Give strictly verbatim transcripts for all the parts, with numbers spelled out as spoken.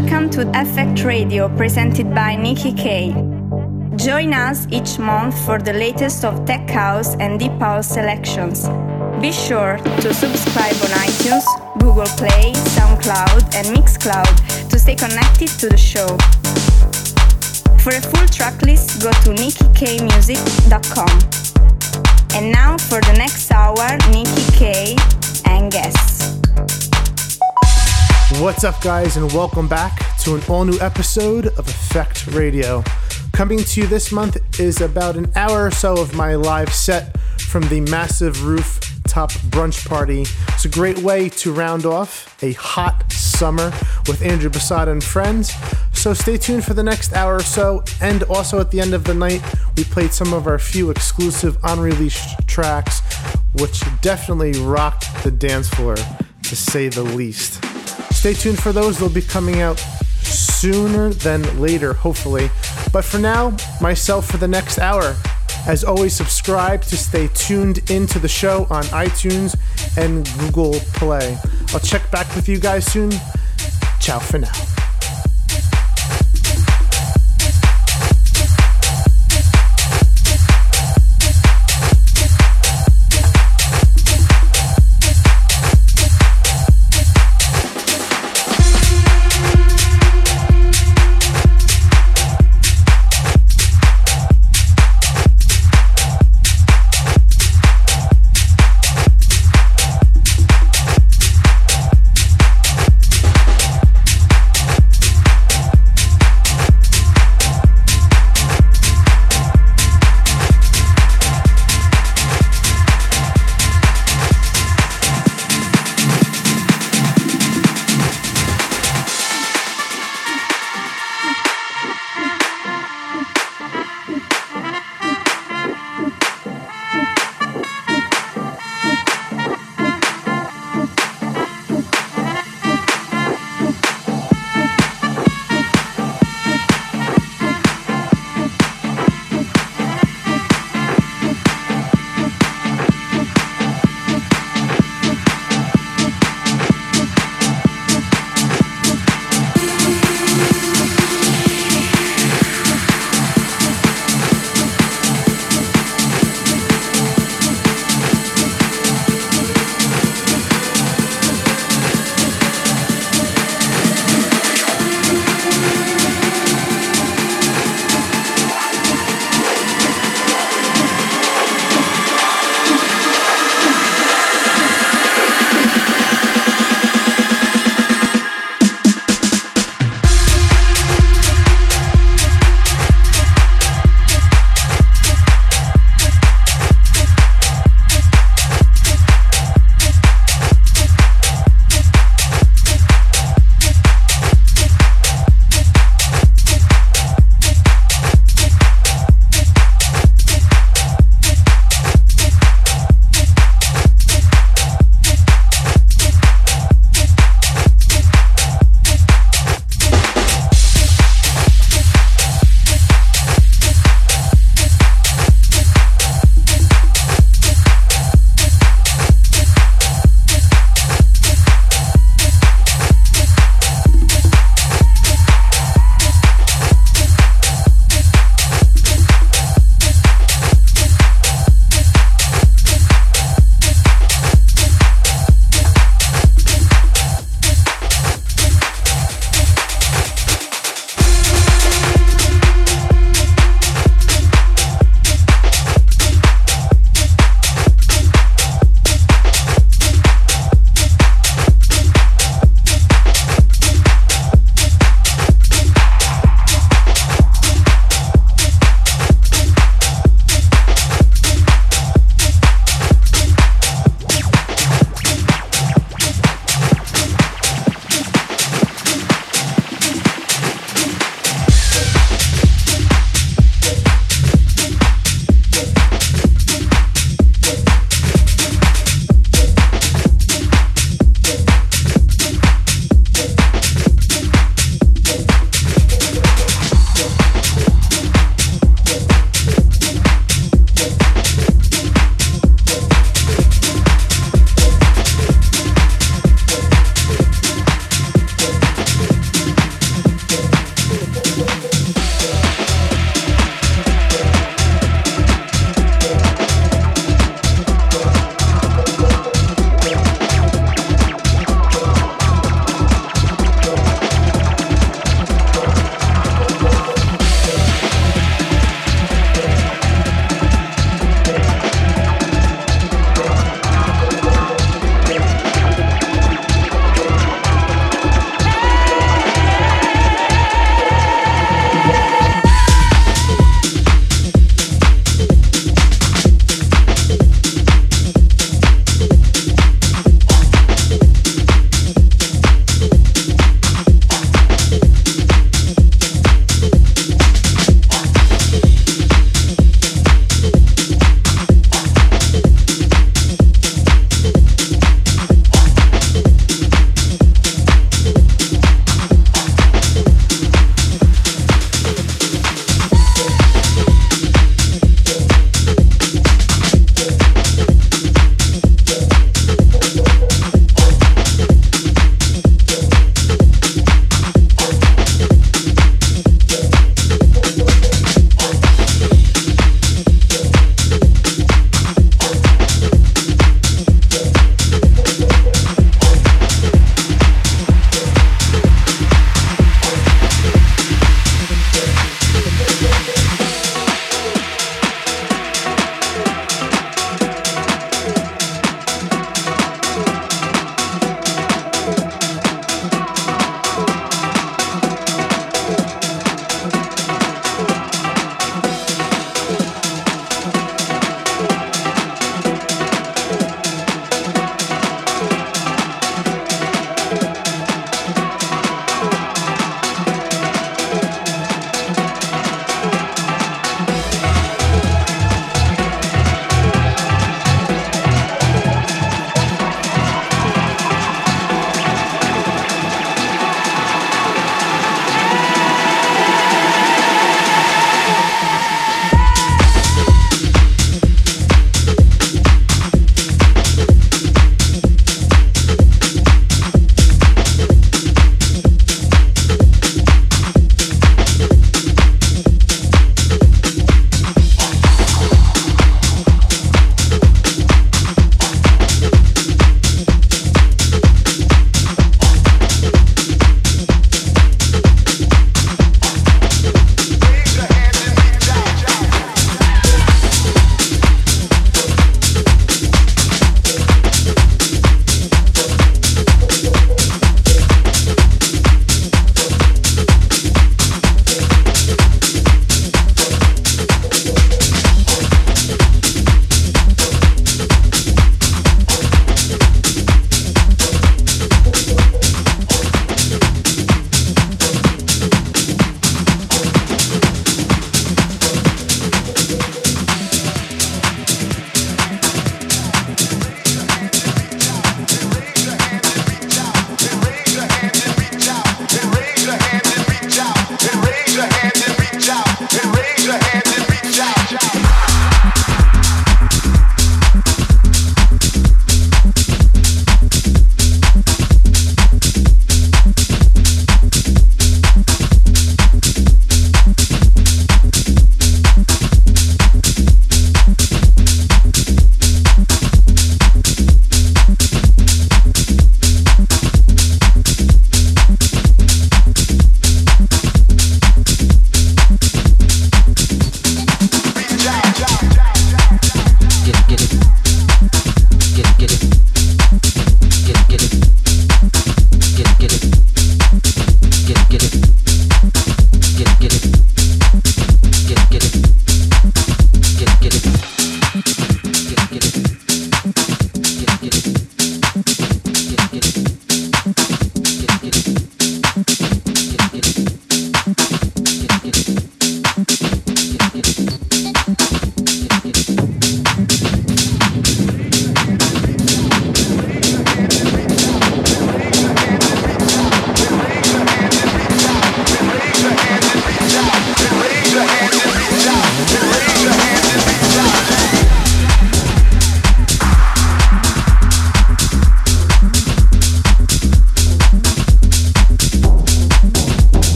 Welcome to Effect Radio, presented by Nicky Kay. Join us each month for the latest of tech house and deep house selections. Be sure to subscribe on iTunes, Google Play, SoundCloud and Mixcloud to stay connected to the show. For a full track list, go to nicky kay music dot com. And now for the next hour, Nicky Kay and guests. What's up, guys, and welcome back to an all-new episode of Effect Radio. Coming to you this month is about an hour or so of my live set from the massive rooftop brunch party. It's a great way to round off a hot summer with Andrew Basada and friends. So stay tuned for the next hour or so, and also at the end of the night, we played some of our few exclusive unreleased tracks, which definitely rocked the dance floor, to say the least. Stay tuned for those. They'll be coming out sooner than later, hopefully. But for now, myself for the next hour. As always, subscribe to stay tuned into the show on iTunes and Google Play. I'll check back with you guys soon. Ciao for now.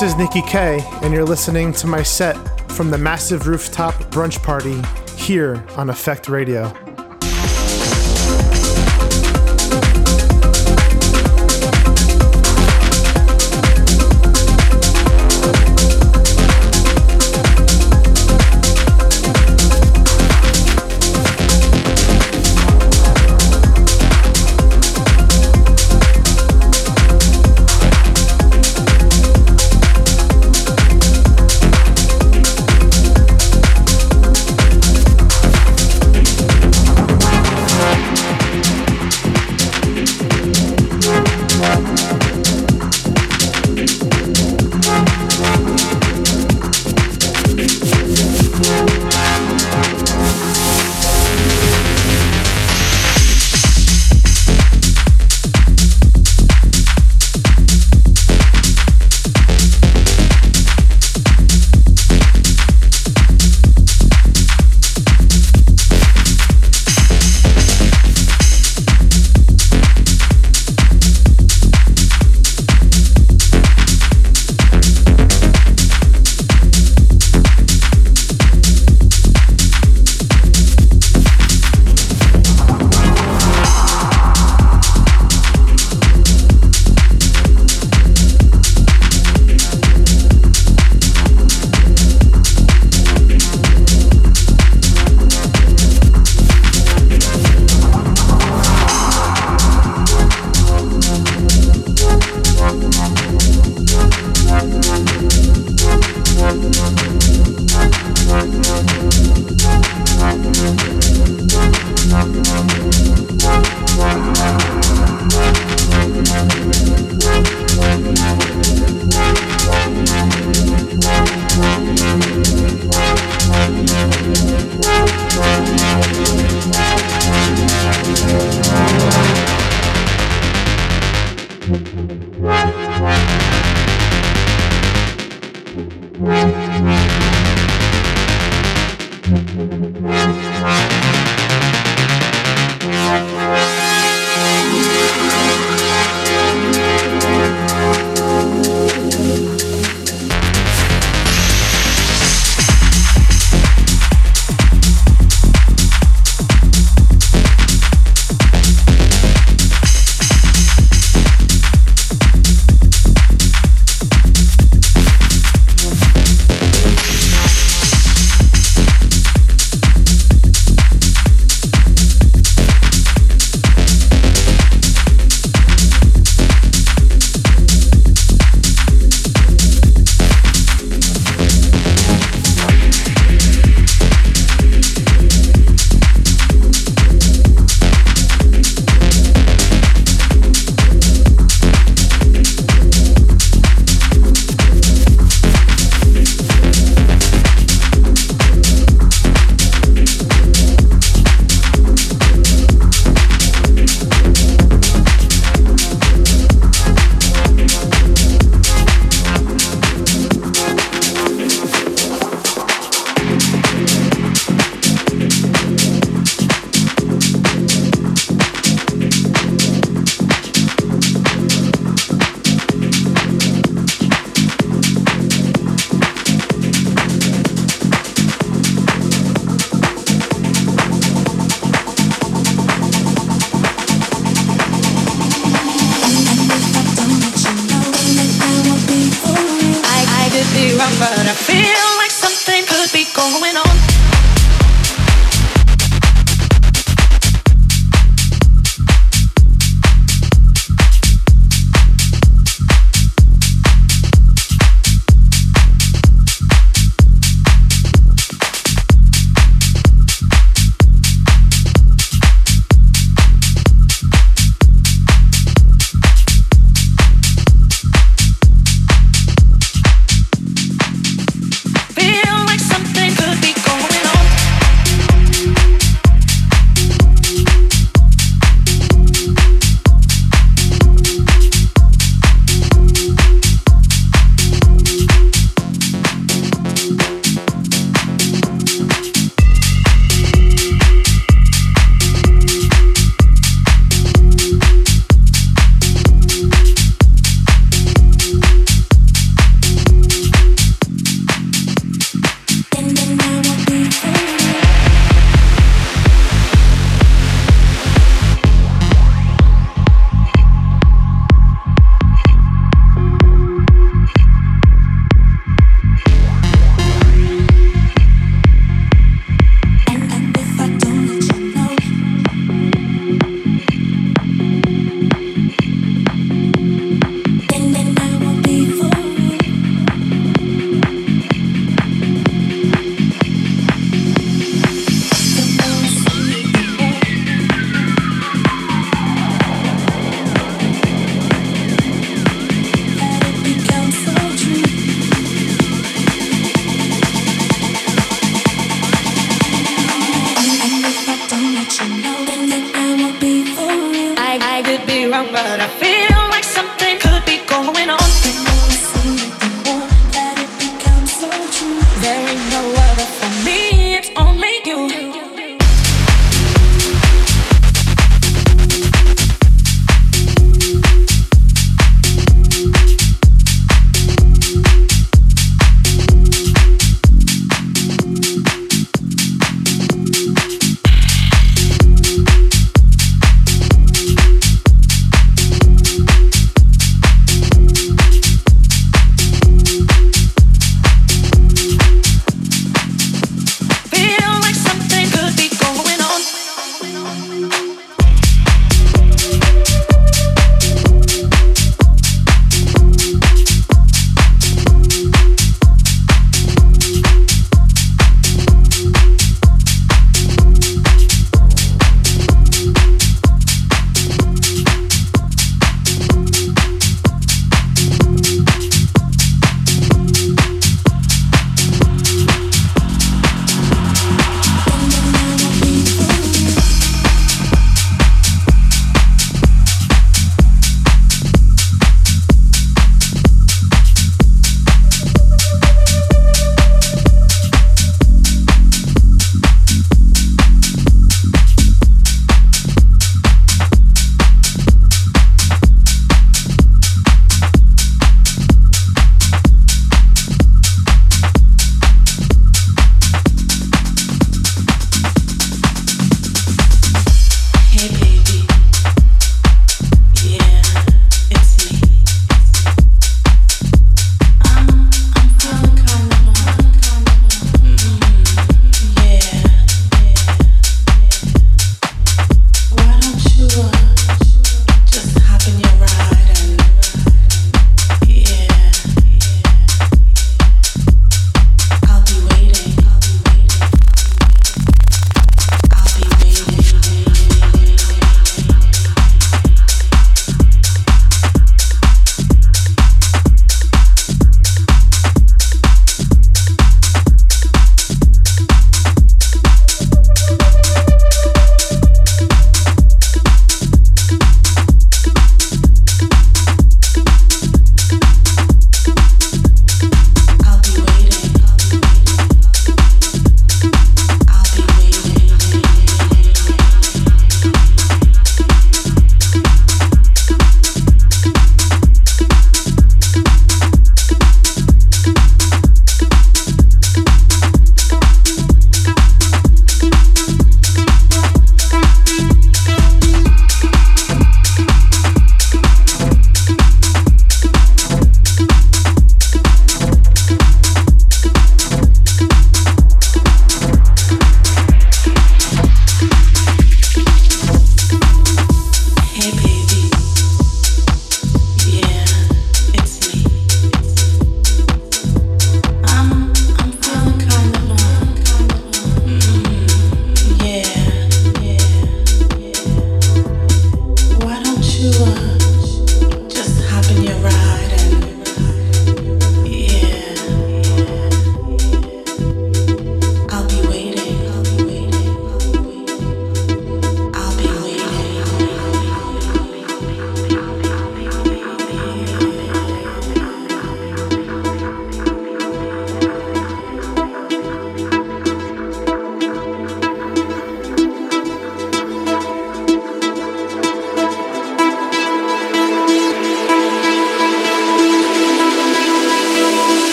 This is Nicky Kay, and you're listening to my set from the Massive Rooftop Brunch Party here on Effect Radio.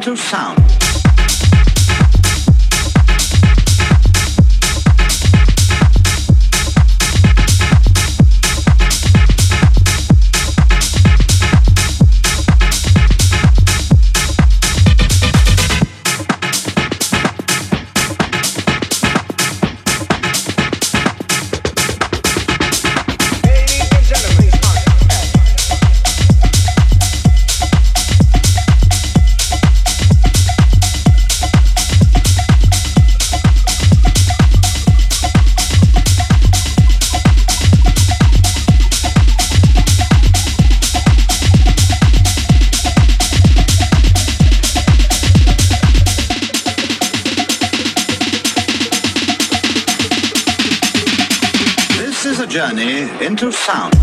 experimental sound. Journey into sound.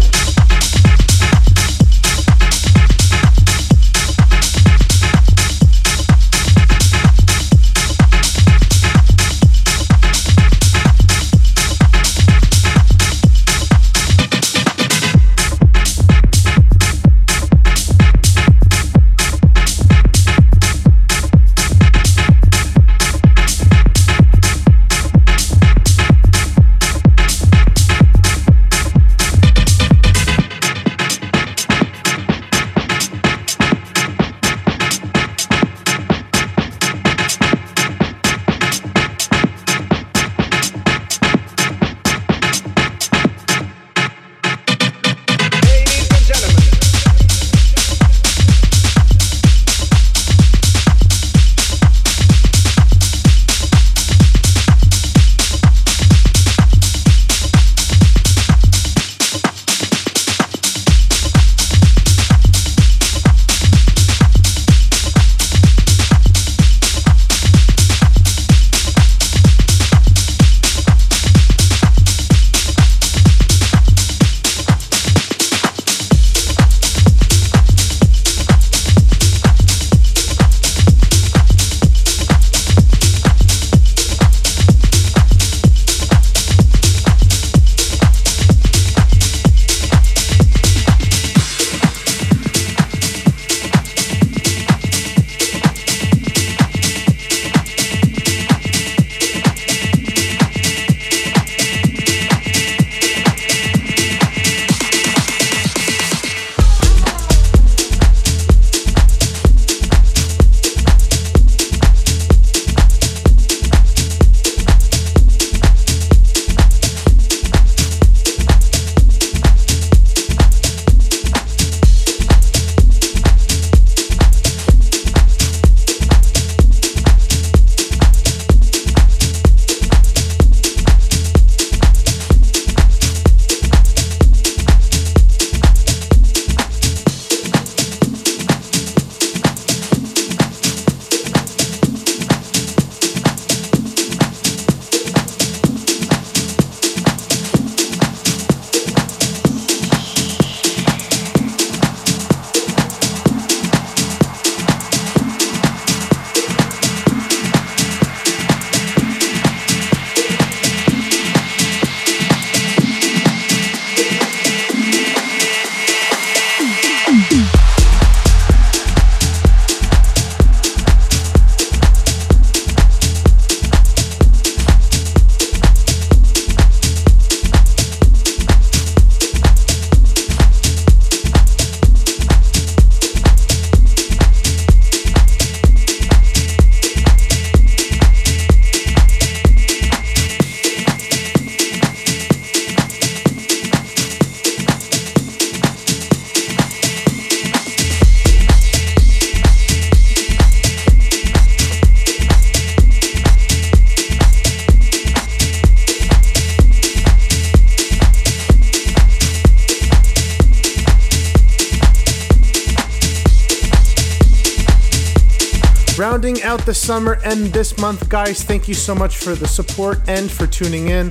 Rounding out the summer and this month, guys, thank you so much for the support and for tuning in.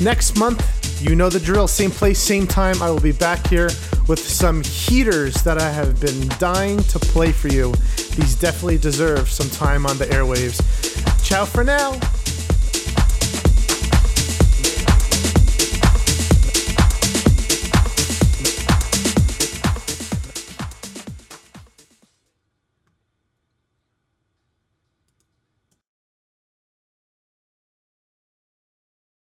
Next month, you know the drill, same place, same time. I will be back here with some heaters that I have been dying to play for you. These definitely deserve some time on the airwaves. Ciao for now.